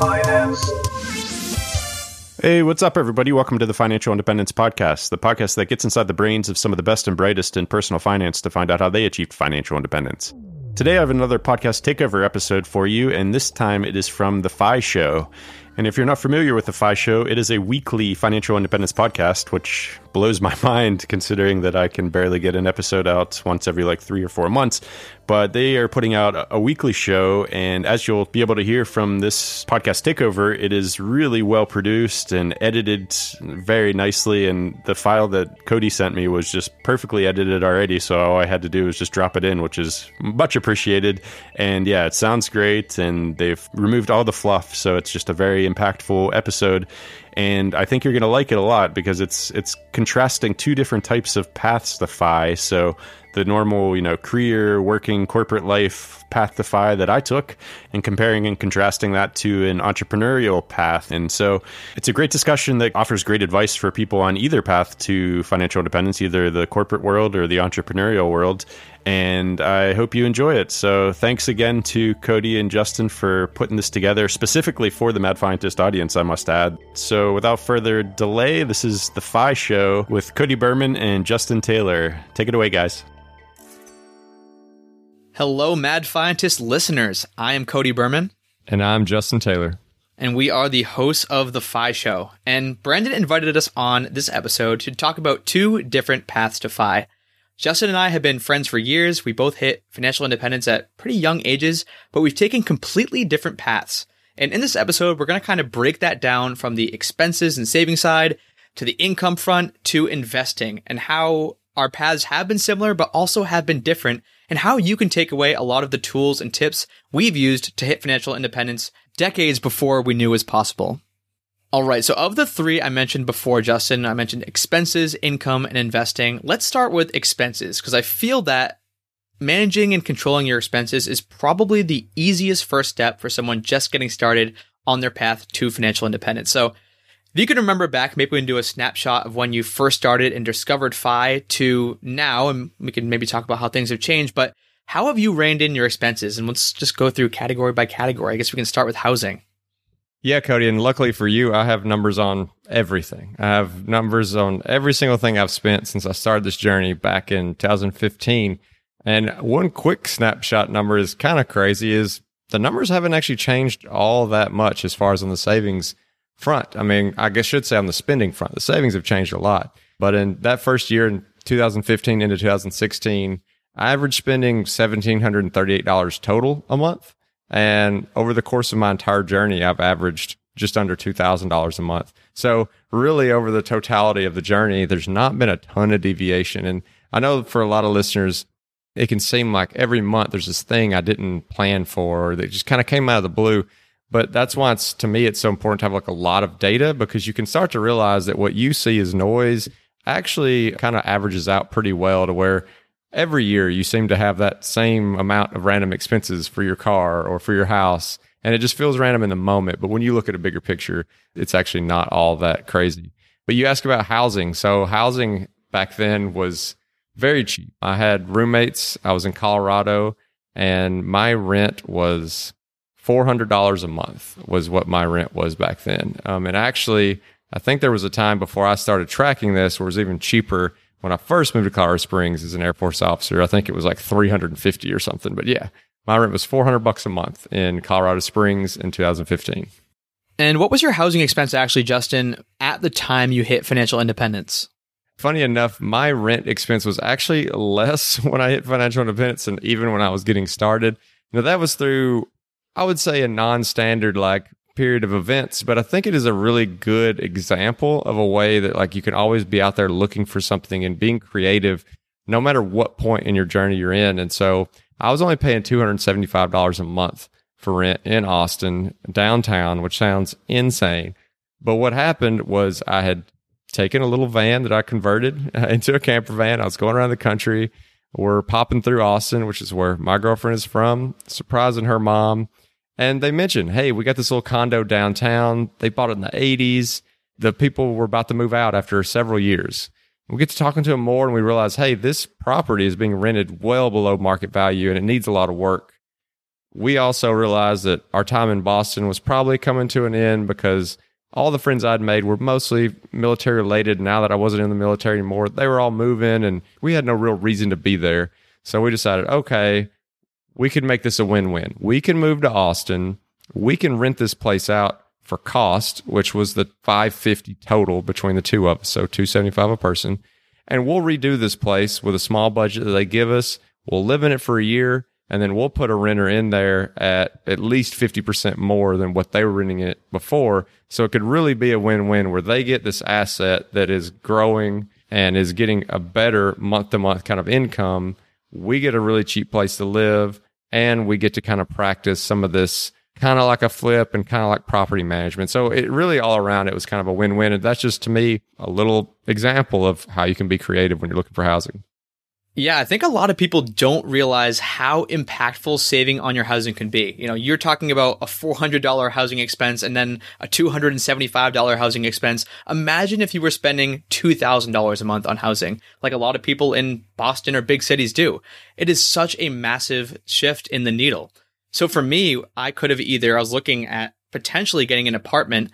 finance. Hey, what's up, everybody? Welcome to the Financial Independence Podcast, the podcast that gets inside the brains of some of the best and brightest in personal finance to find out how they achieved financial independence. Today, I have another podcast takeover episode for you, and this time it is from The Fi Show. And if you're not familiar with The Fi Show, it is a weekly financial independence podcast, which blows my mind considering that I can barely get an episode out once every like 3 or 4 months. But they are putting out a weekly show, and as you'll be able to hear from this podcast takeover, it is really well produced and edited very nicely. And the file that Cody sent me was just perfectly edited already, so all I had to do was just drop it in, which is much appreciated. And yeah, it sounds great, and they've removed all the fluff, so it's just a very impactful episode. And I think you're going to like it a lot because it's contrasting two different types of paths to FI. So the normal, career, working, corporate life path to FI that I took, and comparing and contrasting that to an entrepreneurial path. And so it's a great discussion that offers great advice for people on either path to financial independence, either the corporate world or the entrepreneurial world. And I hope you enjoy it. So thanks again to Cody and Justin for putting this together specifically for the MadFientist audience, I must add. So without further delay, this is The Fi Show with Cody Berman and Justin Taylor. Take it away, guys. Hello, MadFientist listeners. I am Cody Berman. And I'm Justin Taylor. And we are the hosts of The Fi Show. And Brandon invited us on this episode to talk about two different paths to Fi. Justin and I have been friends for years. We both hit financial independence at pretty young ages, but we've taken completely different paths. And in this episode, we're going to kind of break that down from the expenses and saving side to the income front to investing, and how our paths have been similar, but also have been different, and how you can take away a lot of the tools and tips we've used to hit financial independence decades before we knew was possible. All right, so of the three I mentioned before, Justin, I mentioned expenses, income, and investing. Let's start with expenses, because I feel that managing and controlling your expenses is probably the easiest first step for someone just getting started on their path to financial independence. So if you can remember back, maybe we can do a snapshot of when you first started and discovered FI to now, and we can maybe talk about how things have changed, but how have you reined in your expenses? And let's just go through category by category. I guess we can start with housing. Yeah, Cody, and luckily for you, I have numbers on everything. I have numbers on every single thing I've spent since I started this journey back in 2015. And one quick snapshot number is kind of crazy is the numbers haven't actually changed all that much as far as on the savings front. I mean, I guess I should say on the spending front, the savings have changed a lot. But in that first year in 2015 into 2016, I averaged spending $1,738 total a month. And over the course of my entire journey, I've averaged just under $2,000 a month. So really over the totality of the journey, there's not been a ton of deviation. And I know for a lot of listeners, it can seem like every month there's this thing I didn't plan for, or that just kind of came out of the blue. But that's why it's, to me, it's so important to have like a lot of data, because you can start to realize that what you see as noise actually kind of averages out pretty well to where every year you seem to have that same amount of random expenses for your car or for your house, and it just feels random in the moment. But when you look at a bigger picture, it's actually not all that crazy. But you ask about housing. So housing back then was very cheap. I had roommates. I was in Colorado, and my rent was $400 a month was what my rent was back then. And actually, I think there was a time before I started tracking this where it was even cheaper. When I first moved to Colorado Springs as an Air Force officer, I think it was like $350 or something. But yeah, my rent was $400 a month in Colorado Springs in 2015. And what was your housing expense actually, Justin, at the time you hit financial independence? Funny enough, my rent expense was actually less when I hit financial independence and even when I was getting started. Now, that was through, I would say, a non-standard period of events, but I think it is a really good example of a way that you can always be out there looking for something and being creative no matter what point in your journey you're in. And so I was only paying $275 a month for rent in Austin downtown, which sounds insane. But what happened was I had taken a little van that I converted into a camper van. I was going around the country. We're popping through Austin, which is where my girlfriend is from, surprising her mom. And they mentioned, hey, we got this little condo downtown. They bought it in the 80s. The people were about to move out after several years. We get to talking to them more, and we realize, hey, this property is being rented well below market value, and it needs a lot of work. we also realized that our time in Boston was probably coming to an end because all the friends I'd made were mostly military related. Now that I wasn't in the military anymore, they were all moving and we had no real reason to be there. So we decided, okay, we could make this a win-win. We can move to Austin. We can rent this place out for cost, which was the $550 total between the two of us. So $275 a person. And we'll redo this place with a small budget that they give us. We'll live in it for a year, and then we'll put a renter in there at least 50% more than what they were renting it before. So it could really be a win-win where they get this asset that is growing and is getting a better month-to-month kind of income. We get a really cheap place to live, and we get to kind of practice some of this kind of like a flip and kind of like property management. So it really all around, it was kind of a win-win. And that's just, to me, a little example of how you can be creative when you're looking for housing. Yeah, I think a lot of people don't realize how impactful saving on your housing can be. You know, you're talking about a $400 housing expense and then a $275 housing expense. Imagine if you were spending $2,000 a month on housing, like a lot of people in Boston or big cities do. It is such a massive shift in the needle. So for me, I could have either, I was looking at potentially getting an apartment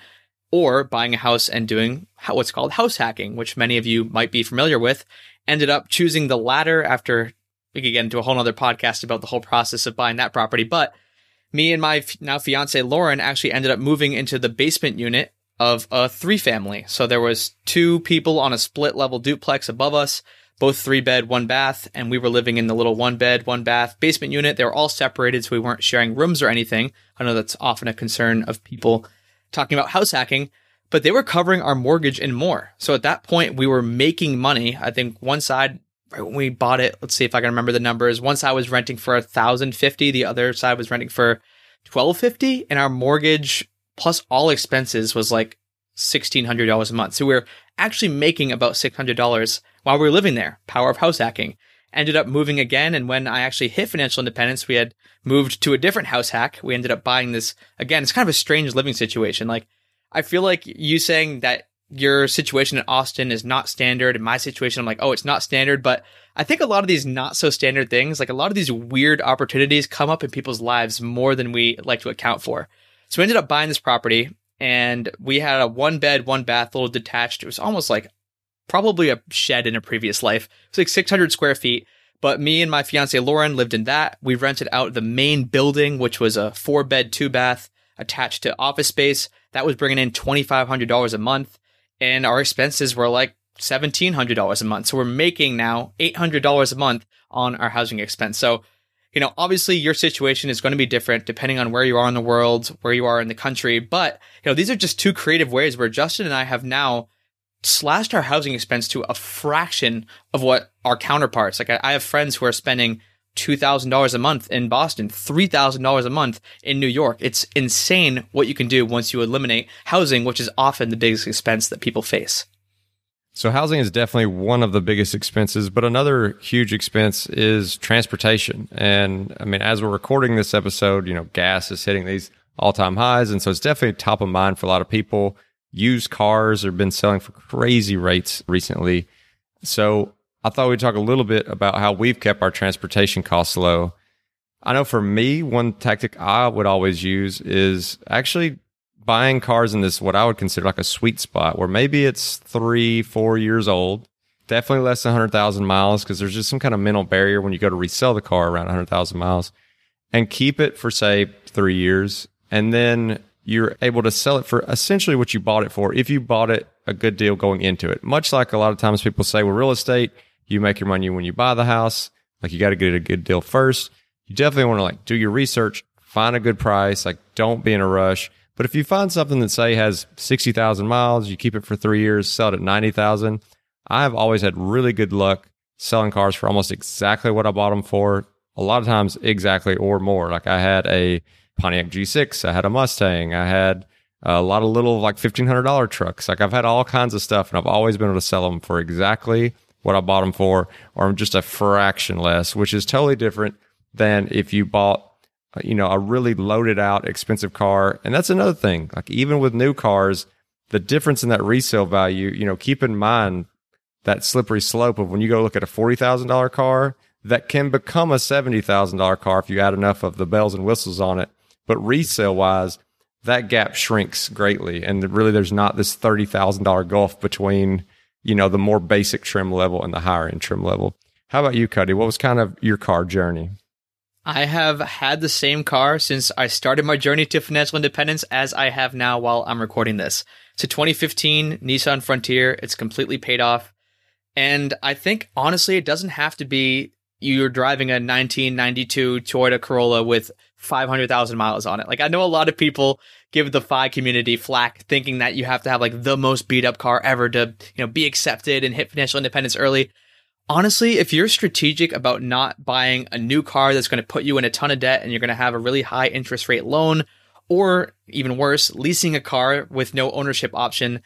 or buying a house and doing what's called house hacking, which many of you might be familiar with. Ended up choosing the latter after we could get into a whole nother podcast about the whole process of buying that property. But me and my now fiance, Lauren, actually ended up moving into the basement unit of a 3-family. So there was 2 people on a split level duplex above us, both 3-bed, 1-bath. And we were living in the little 1-bed, 1-bath basement unit. They were all separated, so we weren't sharing rooms or anything. I know that's often a concern of people talking about house hacking. But they were covering our mortgage and more. So at that point, we were making money. I think one side, right when we bought it, let's see if I can remember the numbers. One side was renting for $1,050. The other side was renting for $1,250. And our mortgage plus all expenses was like $1,600 a month. So we were actually making about $600 while we were living there. Power of house hacking. Ended up moving again. And when I actually hit financial independence, we had moved to a different house hack. We ended up buying this. Again, it's kind of a strange living situation. Like, I feel like you saying that your situation in Austin is not standard. In my situation, I'm like, oh, it's not standard. But I think a lot of these not so standard things, like a lot of these weird opportunities come up in people's lives more than we like to account for. So we ended up buying this property and we had a 1-bed, 1-bath, little detached. It was almost like probably a shed in a previous life. It's like 600 square feet. But me and my fiance, Lauren, lived in that. We rented out the main building, which was a 4-bed, 2-bath attached to office space. That was bringing in $2,500 a month, and our expenses were like $1,700 a month. So we're making now $800 a month on our housing expense. So, you know, obviously your situation is going to be different depending on where you are in the world, where you are in the country. But, you know, these are just 2 creative ways where Justin and I have now slashed our housing expense to a fraction of what our counterparts. Like, I have friends who are spending $2,000 a month in Boston, $3,000 a month in New York. It's insane what you can do once you eliminate housing, which is often the biggest expense that people face. So housing is definitely one of the biggest expenses, but another huge expense is transportation. And I mean, as we're recording this episode, you know, gas is hitting these all-time highs. And so it's definitely top of mind for a lot of people. Used cars have been selling for crazy rates recently. So I thought we'd talk a little bit about how we've kept our transportation costs low. I know for me, one tactic I would always use is actually buying cars in this, what I would consider like a sweet spot, where maybe it's 3-4 years old, definitely less than 100,000 miles, because there's just some kind of mental barrier when you go to resell the car around 100,000 miles, and keep it for, say, 3 years. And then you're able to sell it for essentially what you bought it for, if you bought it a good deal going into it. Much like a lot of times people say, well, real estate, you make your money when you buy the house. Like, you got to get a good deal first. You definitely want to like do your research, find a good price. Like, don't be in a rush. But if you find something that, say, has 60,000 miles, you keep it for 3 years, sell it at 90,000. I've always had really good luck selling cars for almost exactly what I bought them for. A lot of times exactly or more. Like, I had a Pontiac G6. I had a Mustang. I had a lot of little like $1,500 trucks. Like, I've had all kinds of stuff, and I've always been able to sell them for exactly what I bought them for, or just a fraction less, which is totally different than if you bought, you know, a really loaded out expensive car. And that's another thing, like, even with new cars, the difference in that resale value, you know, keep in mind that slippery slope of when you go look at a $40,000 car that can become a $70,000 car if you add enough of the bells and whistles on it. But resale-wise, that gap shrinks greatly. And really, there's not this $30,000 gulf between, you know, the more basic trim level and the higher end trim level. How about you, Cody? What was kind of your car journey? I have had the same car since I started my journey to financial independence as I have now while I'm recording this. It's a 2015 Nissan Frontier. It's completely paid off. And I think, honestly, it doesn't have to be you're driving a 1992 Toyota Corolla with 500,000 miles on it. Like, I know a lot of people give the FI community flack thinking that you have to have like the most beat up car ever to, you know, be accepted and hit financial independence early. Honestly, if you're strategic about not buying a new car that's going to put you in a ton of debt and you're going to have a really high interest rate loan, or even worse, leasing a car with no ownership option,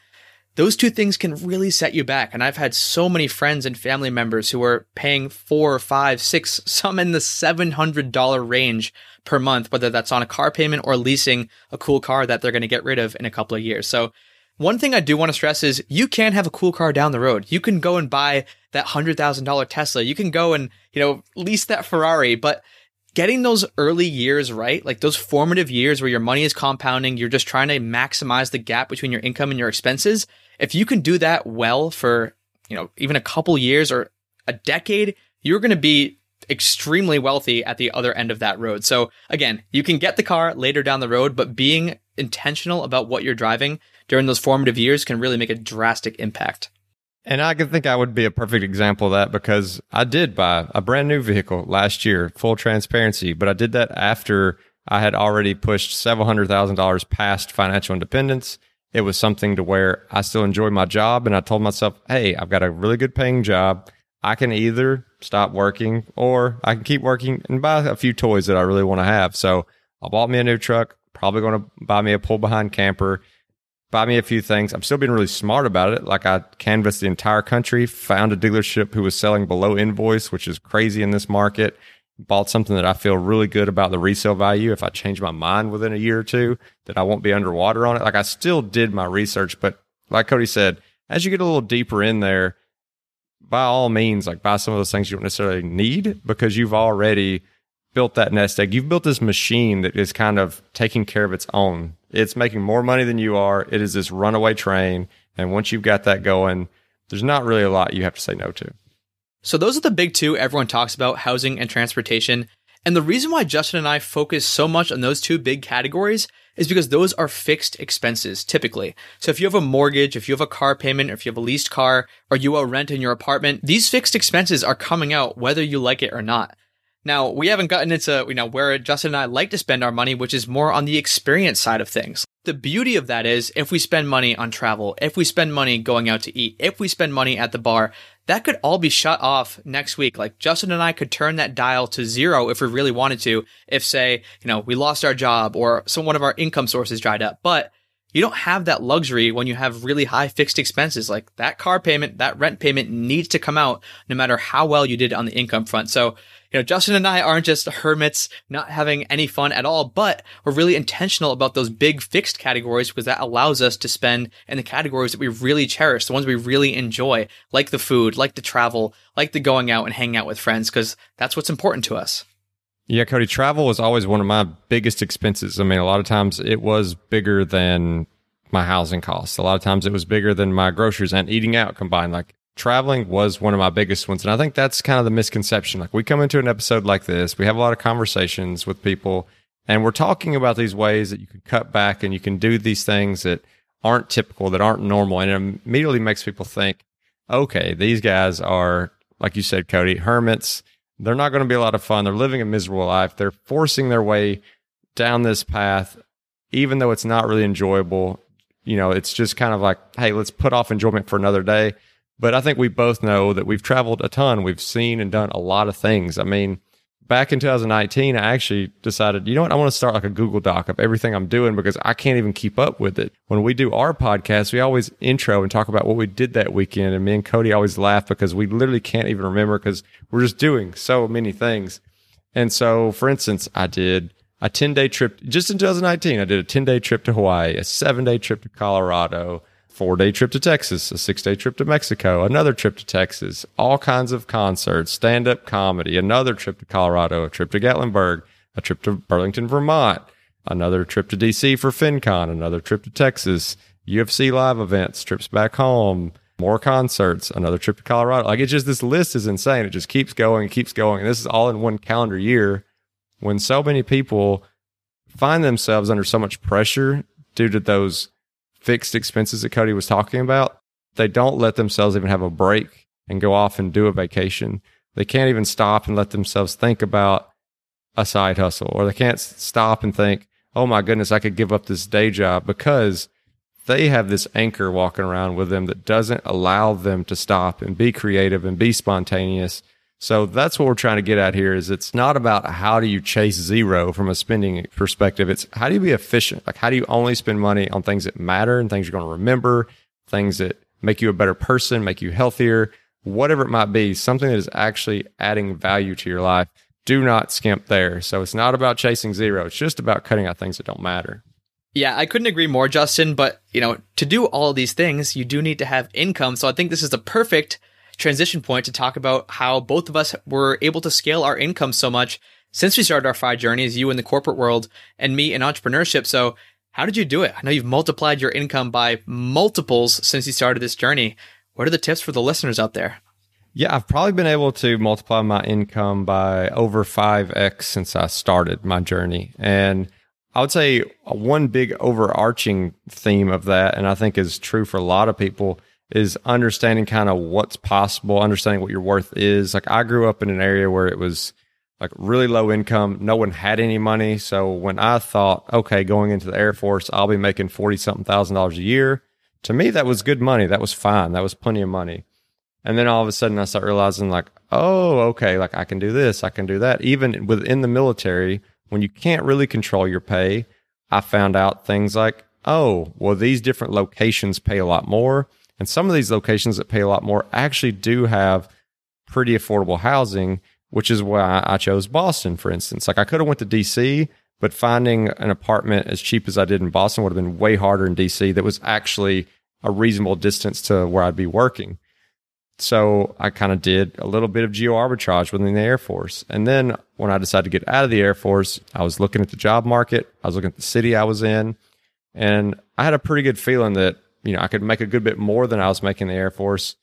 those two things can really set you back. And I've had so many friends and family members who are paying $400 or $500, $600, some in the $700 range per month, whether that's on a car payment or leasing a cool car that they're going to get rid of in a couple of years. So one thing I do want to stress is you can have a cool car down the road. You can go and buy that $100,000 Tesla. You can go and, you know, lease that Ferrari. But getting those early years right, like those formative years where your money is compounding, you're just trying to maximize the gap between your income and your expenses. If you can do that well for, you know, even a couple years or a decade, you're going to be extremely wealthy at the other end of that road. So again, you can get the car later down the road, but being intentional about what you're driving during those formative years can really make a drastic impact. And I think I would be a perfect example of that because I did buy a brand new vehicle last year, full transparency, but I did that after I had already pushed several $100,000 past financial independence. It was something to where I still enjoy my job. And I told myself, hey, I've got a really good paying job. I can either stop working or I can keep working and buy a few toys that I really want to have. So I bought me a new truck, probably going to buy me a pull-behind camper, buy me a few things. I'm still being really smart about it. Like, I canvassed the entire country, found a dealership who was selling below invoice, which is crazy in this market, bought something that I feel really good about the resale value. If I change my mind within a year or two, that I won't be underwater on it. Like, I still did my research, but like Cody said, as you get a little deeper in there, by all means, like, buy some of those things you don't necessarily need because you've already built that nest egg. You've built this machine that is kind of taking care of its own. It's making more money than you are. It is this runaway train. And once you've got that going, there's not really a lot you have to say no to. So those are the big two everyone talks about, housing and transportation. And the reason why Justin and I focus so much on those two big categories is because those are fixed expenses typically. So if you have a mortgage, if you have a car payment, or if you have a leased car, or you owe rent in your apartment, these fixed expenses are coming out whether you like it or not. Now, we haven't gotten into, you know, where Justin and I like to spend our money, which is more on the experience side of things. The beauty of that is if we spend money on travel, if we spend money going out to eat, if we spend money at the bar, that could all be shut off next week. Like, Justin and I could turn that dial to zero if we really wanted to, if, say, you know, we lost our job or one of our income sources dried up. But you don't have that luxury when you have really high fixed expenses. Like, that car payment, that rent payment needs to come out no matter how well you did on the income front. So, you know, Justin and I aren't just hermits not having any fun at all, but we're really intentional about those big fixed categories because that allows us to spend in the categories that we really cherish, the ones we really enjoy, like the food, like the travel, like the going out and hanging out with friends, because that's what's important to us. Yeah, Cody, travel was always one of my biggest expenses. I mean, a lot of times it was bigger than my housing costs. A lot of times it was bigger than my groceries and eating out combined. Like, traveling was one of my biggest ones. And I think that's kind of the misconception. Like, we come into an episode like this, we have a lot of conversations with people, and we're talking about these ways that you can cut back and you can do these things that aren't typical, that aren't normal. And it immediately makes people think, okay, these guys are, like you said, Cody, hermits. They're not going to be a lot of fun. They're living a miserable life. They're forcing their way down this path, even though it's not really enjoyable. You know, it's just kind of like, hey, let's put off enjoyment for another day. But I think we both know that we've traveled a ton. We've seen and done a lot of things. I mean, back in 2019, I actually decided, you know what? I want to start like a Google Doc of everything I'm doing because I can't even keep up with it. When we do our podcast, we always intro and talk about what we did that weekend. And me and Cody always laugh because we literally can't even remember because we're just doing so many things. And so, for instance, I did a 10-day trip. Just in 2019, I did a 10-day trip to Hawaii, a 7-day trip to Colorado, 4-day trip to Texas, a 6-day trip to Mexico, another trip to Texas, all kinds of concerts, stand-up comedy, another trip to Colorado, a trip to Gatlinburg, a trip to Burlington, Vermont, another trip to DC for FinCon, another trip to Texas, UFC live events, trips back home, more concerts, another trip to Colorado. Like, it's just, this list is insane. It just keeps going. And this is all in one calendar year, when so many people find themselves under so much pressure due to those fixed expenses that Cody was talking about. They don't let themselves even have a break and go off and do a vacation. They can't even stop and let themselves think about a side hustle, or they can't stop and think, oh my goodness, I could give up this day job, because they have this anchor walking around with them that doesn't allow them to stop and be creative and be spontaneous. So that's what we're trying to get at here, is it's not about how do you chase zero from a spending perspective. It's how do you be efficient? Like, how do you only spend money on things that matter and things you're going to remember, things that make you a better person, make you healthier, whatever it might be, something that is actually adding value to your life. Do not skimp there. So it's not about chasing zero. It's just about cutting out things that don't matter. Yeah, I couldn't agree more, Justin. But, you know, to do all of these things, you do need to have income. So I think this is the perfect transition point to talk about how both of us were able to scale our income so much since we started our FI journeys, you in the corporate world and me in entrepreneurship. So how did you do it? I know you've multiplied your income by multiples since you started this journey. What are the tips for the listeners out there? Yeah, I've probably been able to multiply my income by over 5x since I started my journey. And I would say one big overarching theme of that, and I think is true for a lot of people, is understanding kind of what's possible, understanding what your worth is. Like, I grew up in an area where it was like really low income. No one had any money. So when I thought, okay, going into the Air Force, I'll be making $40,000 a year. To me, that was good money. That was fine. That was plenty of money. And then all of a sudden I start realizing, like, oh, okay, like I can do this, I can do that. Even within the military, when you can't really control your pay, I found out things like, oh, well, these different locations pay a lot more. And some of these locations that pay a lot more actually do have pretty affordable housing, which is why I chose Boston, for instance. Like, I could have went to DC, but finding an apartment as cheap as I did in Boston would have been way harder in DC that was actually a reasonable distance to where I'd be working. So I kind of did a little bit of geo arbitrage within the Air Force. And then when I decided to get out of the Air Force, I was looking at the job market. I was looking at the city I was in. And I had a pretty good feeling that, you know, I could make a good bit more than I was making in the Air Force.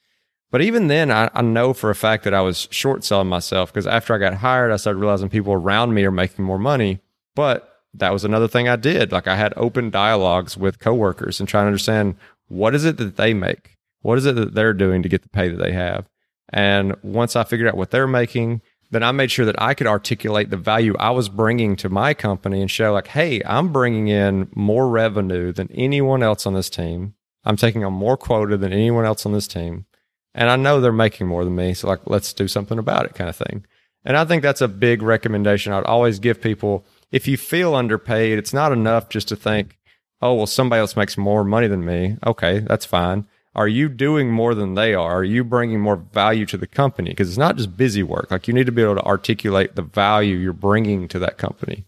But even then, I know for a fact that I was short selling myself, because after I got hired, I started realizing people around me are making more money. But that was another thing I did. Like, I had open dialogues with coworkers and trying to understand, what is it that they make? What is it that they're doing to get the pay that they have? And once I figured out what they're making, then I made sure that I could articulate the value I was bringing to my company and show, like, hey, I'm bringing in more revenue than anyone else on this team. I'm taking on more quota than anyone else on this team. And I know they're making more than me. So, like, let's do something about it, kind of thing. And I think that's a big recommendation I'd always give people. If you feel underpaid, it's not enough just to think, oh, well, somebody else makes more money than me. Okay, that's fine. Are you doing more than they are? Are you bringing more value to the company? Because it's not just busy work. Like, you need to be able to articulate the value you're bringing to that company.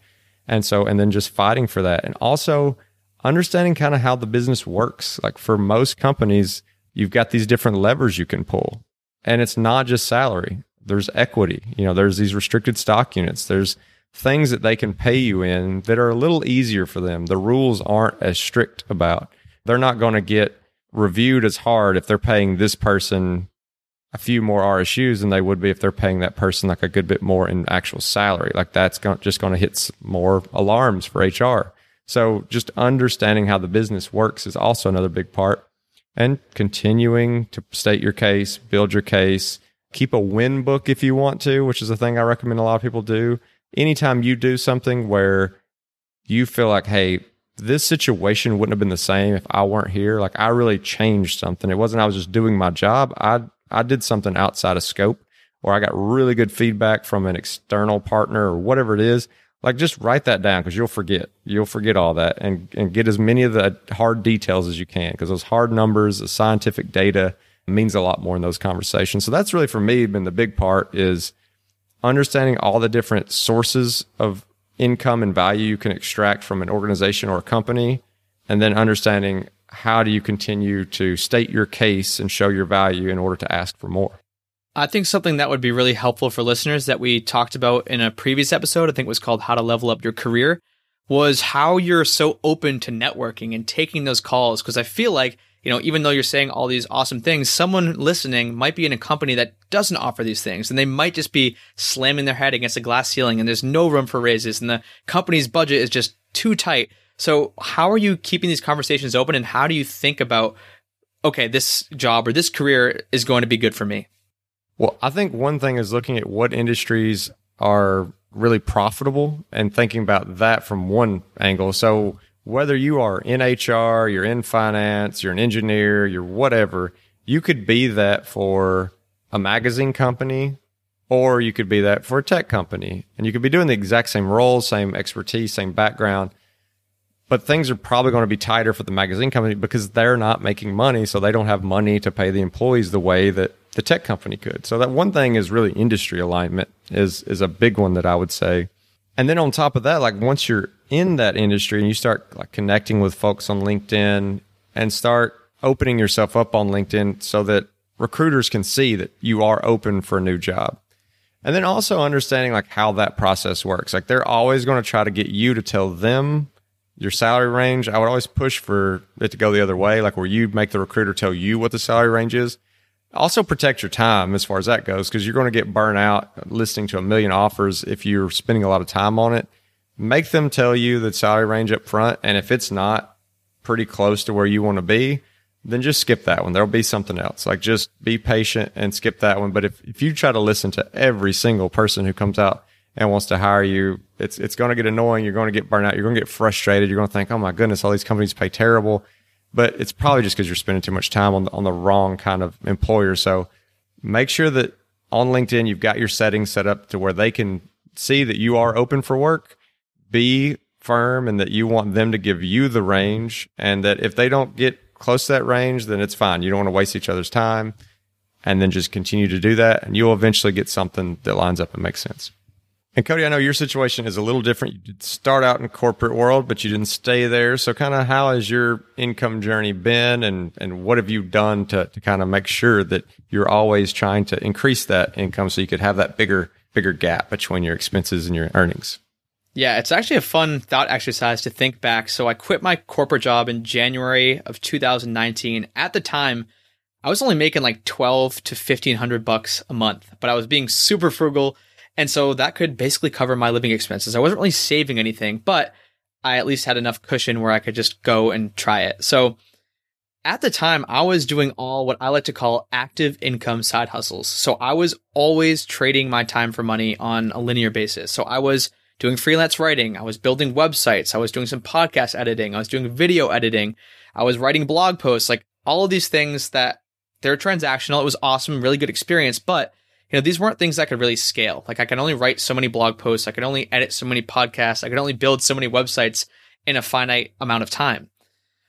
And so, and then just fighting for that. And also understanding kind of how the business works. Like, for most companies, you've got these different levers you can pull. And it's not just salary. There's equity. You know, there's these restricted stock units. There's things that they can pay you in that are a little easier for them. The rules aren't as strict about. They're not going to get reviewed as hard if they're paying this person a few more RSUs than they would be if they're paying that person like a good bit more in actual salary. Like, that's just going to hit more alarms for HR. So just understanding how the business works is also another big part, and continuing to state your case, build your case, keep a win book if you want to, which is a thing I recommend a lot of people do. Anytime you do something where you feel like, hey, this situation wouldn't have been the same if I weren't here. Like, I really changed something. It wasn't I was just doing my job. I did something outside of scope, or I got really good feedback from an external partner, or whatever it is. Like, just write that down, because you'll forget. You'll forget all that, and get as many of the hard details as you can, because those hard numbers, the scientific data means a lot more in those conversations. So that's really, for me, been the big part, is understanding all the different sources of income and value you can extract from an organization or a company, and then understanding how do you continue to state your case and show your value in order to ask for more? I think something that would be really helpful for listeners that we talked about in a previous episode, I think it was called How to Level Up Your Career, was how you're so open to networking and taking those calls. Because I feel like, you know, even though you're saying all these awesome things, someone listening might be in a company that doesn't offer these things, and they might just be slamming their head against a glass ceiling, and there's no room for raises, and the company's budget is just too tight. So how are you keeping these conversations open, and how do you think about, okay, this job or this career is going to be good for me? Well, I think one thing is looking at what industries are really profitable and thinking about that from one angle. So whether you are in HR, you're in finance, you're an engineer, you're whatever, you could be that for a magazine company, or you could be that for a tech company. And you could be doing the exact same role, same expertise, same background, but things are probably going to be tighter for the magazine company because they're not making money, so they don't have money to pay the employees the way that the tech company could. So that one thing is really industry alignment is a big one that I would say. And then on top of that, like once you're in that industry and you start like connecting with folks on LinkedIn and start opening yourself up on LinkedIn so that recruiters can see that you are open for a new job. And then also understanding like how that process works. Like they're always going to try to get you to tell them your salary range. I would always push for it to go the other way, like where you make the recruiter tell you what the salary range is. Also protect your time as far as that goes, because you're going to get burnt out listening to a million offers if you're spending a lot of time on it. Make them tell you the salary range up front, and if it's not pretty close to where you want to be, then just skip that one. There'll be something else. Like just be patient and skip that one. But if you try to listen to every single person who comes out and wants to hire you, it's going to get annoying. You're going to get burnt out. You're going to get frustrated. You're going to think, oh my goodness, all these companies pay terrible. But it's probably just because you're spending too much time on the wrong kind of employer. So make sure that on LinkedIn, you've got your settings set up to where they can see that you are open for work, be firm, and that you want them to give you the range. And that if they don't get close to that range, then it's fine. You don't want to waste each other's time. And then just continue to do that. And you'll eventually get something that lines up and makes sense. And Cody, I know your situation is a little different. You did start out in corporate world, but you didn't stay there. So kind of how has your income journey been, and what have you done to kind of make sure that you're always trying to increase that income so you could have that bigger gap between your expenses and your earnings? Yeah, it's actually a fun thought exercise to think back. So I quit my corporate job in January of 2019. At the time, I was only making like $1,200 to $1,500 a month, but I was being super frugal. And so that could basically cover my living expenses. I wasn't really saving anything, but I at least had enough cushion where I could just go and try it. So at the time, I was doing all what I like to call active income side hustles. So I was always trading my time for money on a linear basis. So I was doing freelance writing. I was building websites. I was doing some podcast editing. I was doing video editing. I was writing blog posts, like all of these things that they're transactional. It was awesome, really good experience, but you know, these weren't things I could really scale. Like I can only write so many blog posts. I can only edit so many podcasts. I can only build so many websites in a finite amount of time.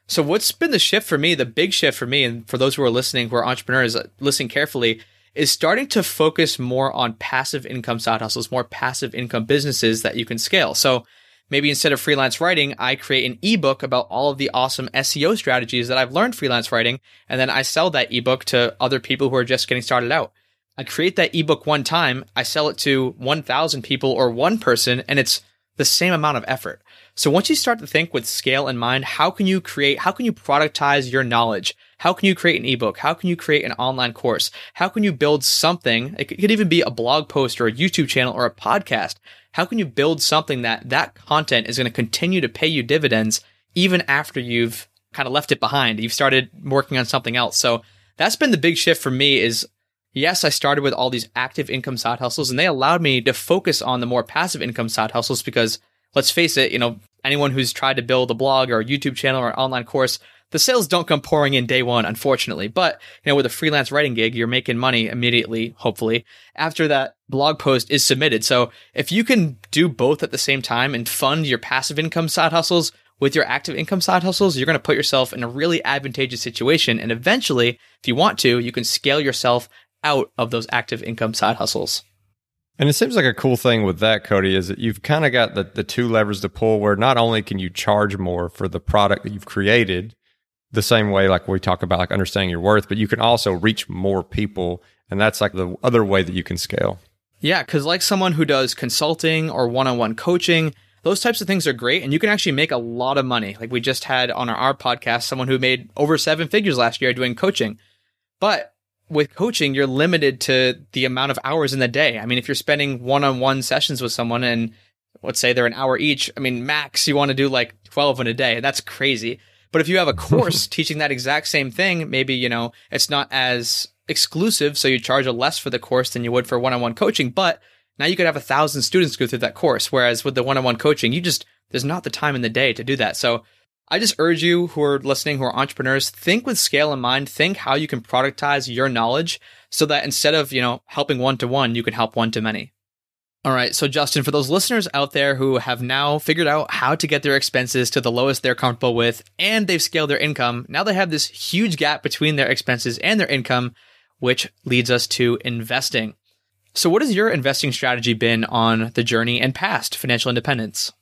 So what's been the shift for me, the big shift for me, and for those who are listening, who are entrepreneurs, listen carefully, is starting to focus more on passive income side hustles, more passive income businesses that you can scale. So maybe instead of freelance writing, I create an ebook about all of the awesome SEO strategies that I've learned freelance writing. And then I sell that ebook to other people who are just getting started out. I create that ebook one time, I sell it to 1,000 people or one person, and it's the same amount of effort. So once you start to think with scale in mind, how can you productize your knowledge? How can you create an ebook? How can you create an online course? How can you build something? It could even be a blog post or a YouTube channel or a podcast. How can you build something that content is going to continue to pay you dividends even after you've kind of left it behind? You've started working on something else. So that's been the big shift for me is, yes, I started with all these active income side hustles, and they allowed me to focus on the more passive income side hustles because, let's face it, you know, anyone who's tried to build a blog or a YouTube channel or an online course, the sales don't come pouring in day one, unfortunately. But, you know, with a freelance writing gig, you're making money immediately, hopefully, after that blog post is submitted. So if you can do both at the same time and fund your passive income side hustles with your active income side hustles, you're going to put yourself in a really advantageous situation. And eventually, if you want to, you can scale yourself out of those active income side hustles. And it seems like a cool thing with that, Cody, is that you've kind of got the two levers to pull where not only can you charge more for the product that you've created, the same way, like we talk about, like understanding your worth, but you can also reach more people. And that's like the other way that you can scale. Yeah, because like someone who does consulting or one-on-one coaching, those types of things are great. And you can actually make a lot of money. Like we just had on our podcast, someone who made over 7 figures last year doing coaching. But with coaching, you're limited to the amount of hours in the day. I mean, if you're spending one-on-one sessions with someone and let's say they're an hour each, I mean, max, you want to do like 12 in a day. That's crazy. But if you have a course teaching that exact same thing, maybe, you know, it's not as exclusive. So you charge a less for the course than you would for one-on-one coaching. But now you could have 1,000 students go through that course. Whereas with the one-on-one coaching, you just, there's not the time in the day to do that. So I just urge you who are listening, who are entrepreneurs, think with scale in mind, think how you can productize your knowledge so that instead of, you know, helping one-to-one, you can help one-to-many. All right. So Justin, for those listeners out there who have now figured out how to get their expenses to the lowest they're comfortable with, and they've scaled their income, now they have this huge gap between their expenses and their income, which leads us to investing. So what has your investing strategy been on the journey and past financial independence?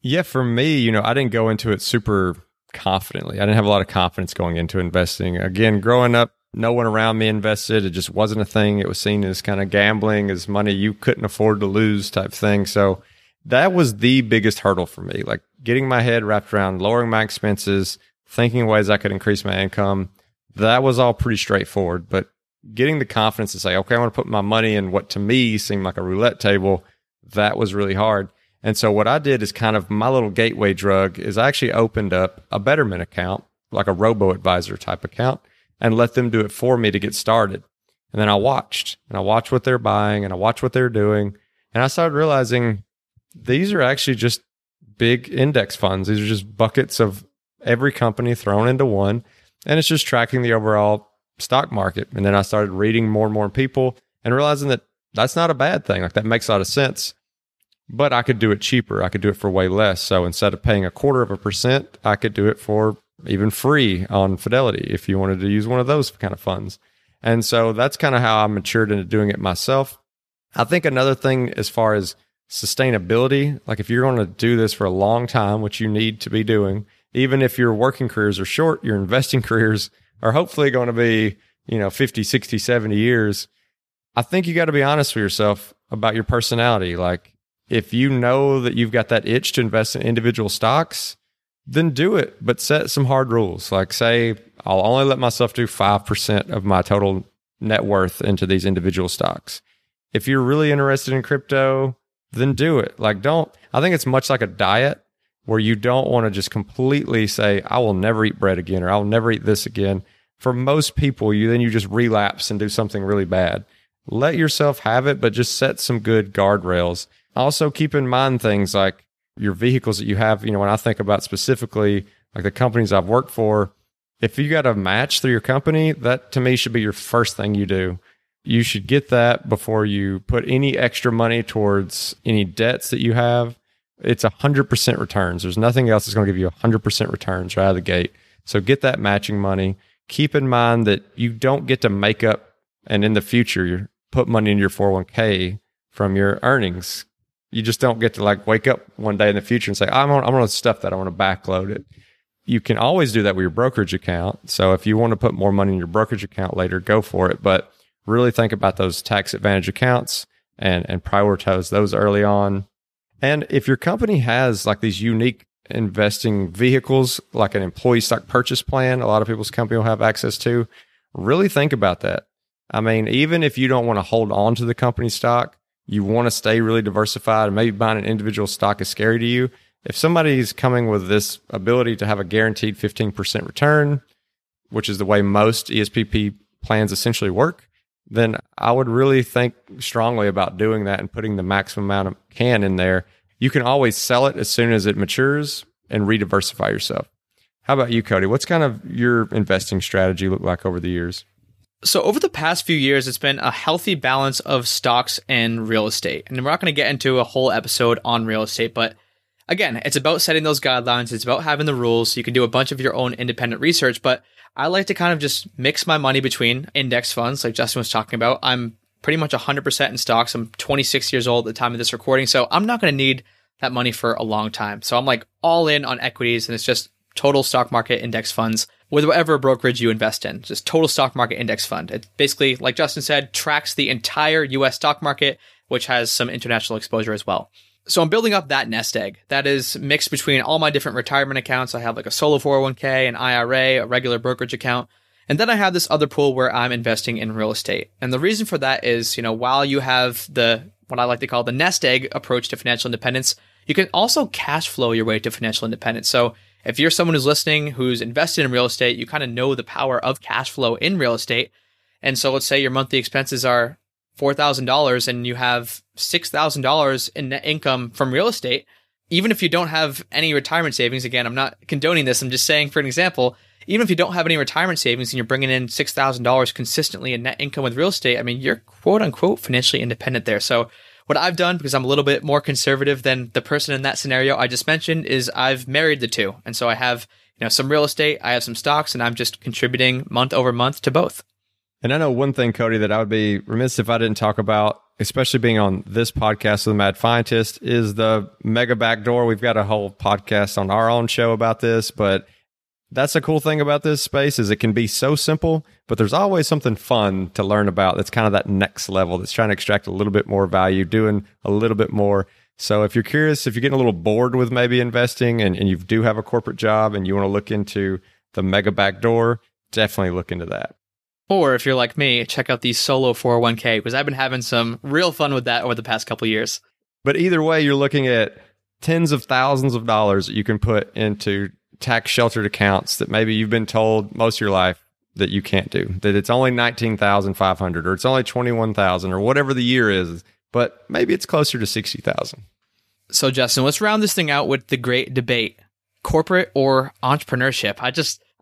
Yeah, for me, you know, I didn't go into it super confidently. I didn't have a lot of confidence going into investing. Again, growing up, no one around me invested. It just wasn't a thing. It was seen as kind of gambling, as money you couldn't afford to lose type thing. So that was the biggest hurdle for me, like getting my head wrapped around lowering my expenses, thinking ways I could increase my income. That was all pretty straightforward, but getting the confidence to say, okay, I want to put my money in what to me seemed like a roulette table, that was really hard. And so what I did is kind of my little gateway drug is I actually opened up a Betterment account, like a robo-advisor type account, and let them do it for me to get started. And then I watched what they're buying and I watched what they're doing. And I started realizing these are actually just big index funds. These are just buckets of every company thrown into one. And it's just tracking the overall stock market. And then I started reading more and more people and realizing that that's not a bad thing. Like that makes a lot of sense, but I could do it cheaper. I could do it for way less. So instead of paying 0.25%, I could do it for even free on Fidelity if you wanted to use one of those kind of funds. And so that's kind of how I matured into doing it myself. I think another thing as far as sustainability, like if you're going to do this for a long time, which you need to be doing, even if your working careers are short, your investing careers are hopefully going to be, you know, 50, 60, 70 years. I think you got to be honest with yourself about your personality. Like if you know that you've got that itch to invest in individual stocks, then do it, but set some hard rules. Like say, I'll only let myself do 5% of my total net worth into these individual stocks. If you're really interested in crypto, then do it. Like I think it's much like a diet where you don't want to just completely say, I will never eat bread again, or I'll never eat this again. For most people, you just relapse and do something really bad. Let yourself have it, but just set some good guardrails. Also keep in mind things like your vehicles that you have. You know, when I think about specifically like the companies I've worked for, if you got a match through your company, that to me should be your first thing you do. You should get that before you put any extra money towards any debts that you have. It's 100% returns. There's nothing else that's going to give you 100% returns right out of the gate. So get that matching money. Keep in mind that you don't get to make up and in the future you put money in your 401k from your earnings. You just don't get to like wake up one day in the future and say, I'm going to stuff that. I want to backload it. You can always do that with your brokerage account. So if you want to put more money in your brokerage account later, go for it. But really think about those tax advantage accounts and prioritize those early on. And if your company has like these unique investing vehicles, like an employee stock purchase plan, a lot of people's company will have access to, really think about that. I mean, even if you don't want to hold on to the company stock, you want to stay really diversified, and maybe buying an individual stock is scary to you. If somebody's coming with this ability to have a guaranteed 15% return, which is the way most ESPP plans essentially work, then I would really think strongly about doing that and putting the maximum amount of can in there. You can always sell it as soon as it matures and re-diversify yourself. How about you, Cody? What's kind of your investing strategy look like over the years? So over the past few years, it's been a healthy balance of stocks and real estate. And we're not going to get into a whole episode on real estate, but again, it's about setting those guidelines. It's about having the rules. You can do a bunch of your own independent research, but I like to kind of just mix my money between index funds, like Justin was talking about. I'm pretty much 100% in stocks. I'm 26 years old at the time of this recording, so I'm not going to need that money for a long time. So I'm like all in on equities, and it's just total stock market index funds. with whatever brokerage you invest in. Just total stock market index fund. It basically, like Justin said, tracks the entire US stock market, which has some international exposure as well. So I'm building up that nest egg that is mixed between all my different retirement accounts. I have like a solo 401k, an IRA, a regular brokerage account. And then I have this other pool where I'm investing in real estate. And the reason for that is, you know, while you have the, what I like to call the nest egg approach to financial independence, you can also cash flow your way to financial independence. So if you're someone who's listening, who's invested in real estate, you kind of know the power of cash flow in real estate. And so let's say your monthly expenses are $4,000 and you have $6,000 in net income from real estate. Even if you don't have any retirement savings, again, I'm not condoning this. I'm just saying for an example, even if you don't have any retirement savings and you're bringing in $6,000 consistently in net income with real estate, I mean, you're quote unquote financially independent there. So what I've done, because I'm a little bit more conservative than the person in that scenario I just mentioned, is I've married the two. And so I have, you know, some real estate, I have some stocks, and I'm just contributing month over month to both. And I know one thing, Cody, that I would be remiss if I didn't talk about, especially being on this podcast with the Mad Scientist, is the mega backdoor. We've got a whole podcast on our own show about this, but that's the cool thing about this space is it can be so simple, but there's always something fun to learn about that's kind of that next level that's trying to extract a little bit more value, doing a little bit more. So if you're curious, if you're getting a little bored with maybe investing and you do have a corporate job and you want to look into the mega backdoor, definitely look into that. Or if you're like me, check out the solo 401k because I've been having some real fun with that over the past couple of years. But either way, you're looking at tens of thousands of dollars that you can put into tax sheltered accounts that maybe you've been told most of your life that you can't do, that it's only $19,500 or it's only $21,000 or whatever the year is, but maybe it's closer to $60,000. So Justin, let's round this thing out with the great debate, corporate or entrepreneurship.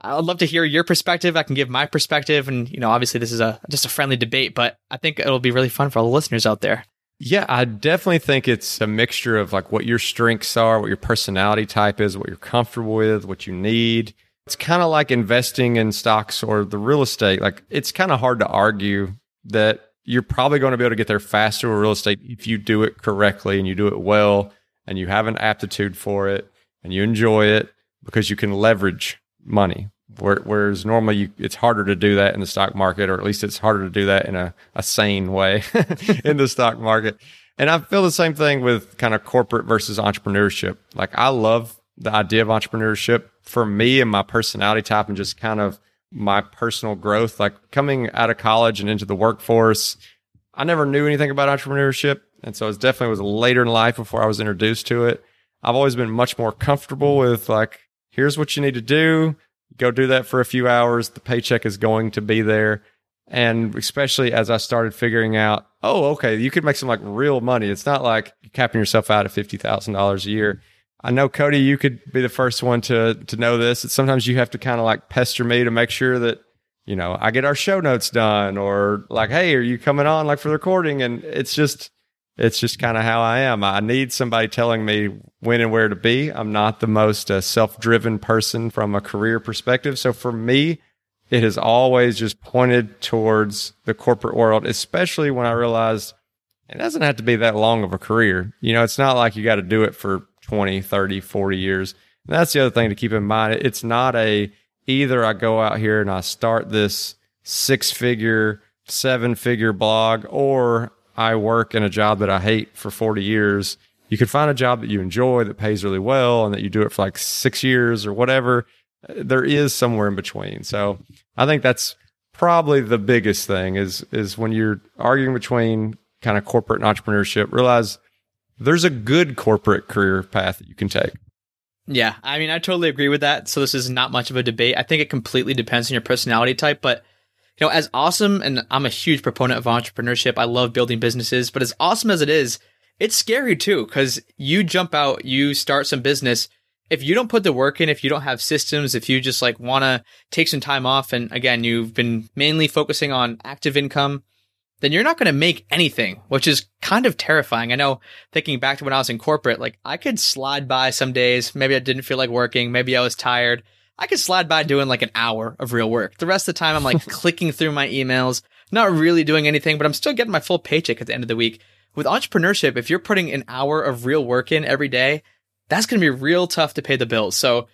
I'd love to hear your perspective. I can give my perspective. And, you know, obviously this is just a friendly debate, but I think it'll be really fun for all the listeners out there. Yeah, I definitely think it's a mixture of like what your strengths are, what your personality type is, what you're comfortable with, what you need. It's kind of like investing in stocks or the real estate. Like it's kind of hard to argue that you're probably going to be able to get there faster with real estate if you do it correctly and you do it well and you have an aptitude for it and you enjoy it because you can leverage money. Whereas normally it's harder to do that in the stock market, or at least it's harder to do that in a sane way in the stock market. And I feel the same thing with kind of corporate versus entrepreneurship. Like I love the idea of entrepreneurship for me and my personality type and just kind of my personal growth. Like coming out of college and into the workforce, I never knew anything about entrepreneurship. And so it definitely was later in life before I was introduced to it. I've always been much more comfortable with like, here's what you need to do. Go do that for a few hours. The paycheck is going to be there. And especially as I started figuring out, oh, okay, you could make some like real money. It's not like capping yourself out at $50,000 a year. I know, Cody, you could be the first one to know this. Sometimes you have to kind of like pester me to make sure that, you know, I get our show notes done or like, hey, are you coming on like for the recording? And it's just kind of how I am. I need somebody telling me when and where to be. I'm not the most self-driven person from a career perspective. So for me, it has always just pointed towards the corporate world, especially when I realized it doesn't have to be that long of a career. You know, it's not like you got to do it for 20, 30, 40 years. And that's the other thing to keep in mind. It's not either I go out here and I start this 6-figure, 7-figure blog, or I work in a job that I hate for 40 years. You could find a job that you enjoy that pays really well and that you do it for like 6 years or whatever. There is somewhere in between. So I think that's probably the biggest thing is when you're arguing between kind of corporate and entrepreneurship, realize there's a good corporate career path that you can take. Yeah. I mean, I totally agree with that. So this is not much of a debate. I think it completely depends on your personality type, but you know, as awesome, and I'm a huge proponent of entrepreneurship, I love building businesses, but as awesome as it is, it's scary too, because you jump out, you start some business. If you don't put the work in, if you don't have systems, if you just like want to take some time off, and again, you've been mainly focusing on active income, then you're not going to make anything, which is kind of terrifying. I know, thinking back to when I was in corporate, like I could slide by some days, maybe I didn't feel like working, maybe I was tired. I could slide by doing like an hour of real work. The rest of the time, I'm like clicking through my emails, not really doing anything, but I'm still getting my full paycheck at the end of the week. With entrepreneurship, if you're putting an hour of real work in every day, that's going to be real tough to pay the bills. So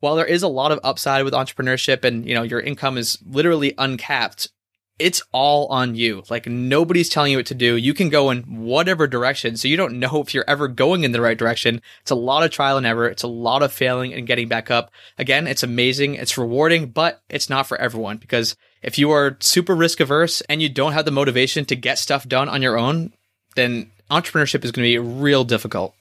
while there is a lot of upside with entrepreneurship and, you know, your income is literally uncapped, it's all on you. Like, nobody's telling you what to do. You can go in whatever direction. So you don't know if you're ever going in the right direction. It's a lot of trial and error. It's a lot of failing and getting back up. Again, it's amazing. It's rewarding, but it's not for everyone, because if you are super risk averse and you don't have the motivation to get stuff done on your own, then entrepreneurship is going to be real difficult.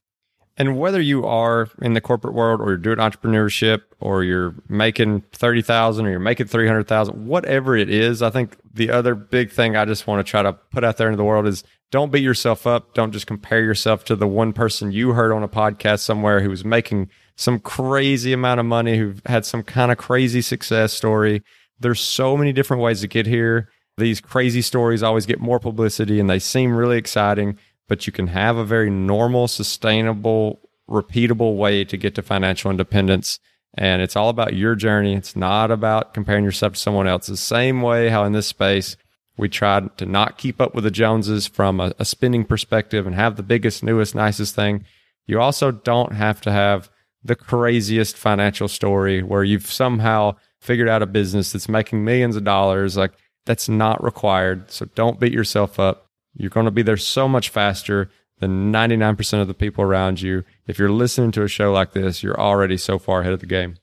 And whether you are in the corporate world or you're doing entrepreneurship or you're making $30,000 or you're making $300,000, whatever it is, I think the other big thing I just want to try to put out there into the world is don't beat yourself up. Don't just compare yourself to the one person you heard on a podcast somewhere who was making some crazy amount of money, who had some kind of crazy success story. There's so many different ways to get here. These crazy stories always get more publicity and they seem really exciting, but you can have a very normal, sustainable, repeatable way to get to financial independence. And it's all about your journey. It's not about comparing yourself to someone else. The same way how in this space, we tried to not keep up with the Joneses from a spending perspective and have the biggest, newest, nicest thing. You also don't have to have the craziest financial story where you've somehow figured out a business that's making millions of dollars. Like, that's not required. So don't beat yourself up. You're going to be there so much faster than 99% of the people around you. If you're listening to a show like this, you're already so far ahead of the game.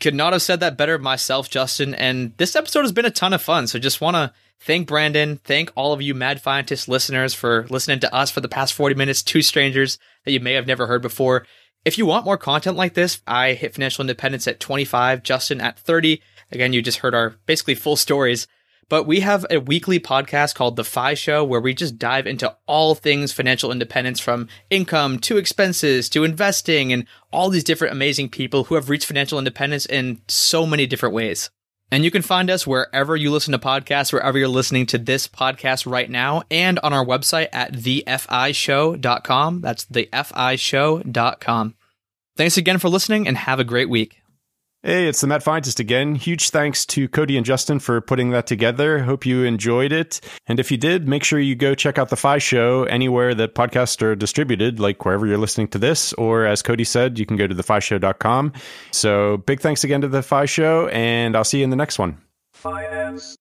Could not have said that better myself, Justin. And this episode has been a ton of fun. So just want to thank Brandon, thank all of you Mad Scientist listeners for listening to us for the past 40 minutes, two strangers that you may have never heard before. If you want more content like this, I hit financial independence at 25, Justin at 30. Again, you just heard our basically full stories. But we have a weekly podcast called The Fi Show, where we just dive into all things financial independence, from income to expenses to investing, and all these different amazing people who have reached financial independence in so many different ways. And you can find us wherever you listen to podcasts, wherever you're listening to this podcast right now, and on our website at thefishow.com. That's thefishow.com. Thanks again for listening and have a great week. Hey, it's the MadFientist again. Huge thanks to Cody and Justin for putting that together. Hope you enjoyed it. And if you did, make sure you go check out The Fi Show anywhere that podcasts are distributed, like wherever you're listening to this. Or as Cody said, you can go to thefishow.com. So big thanks again to The Fi Show, and I'll see you in the next one. Finance.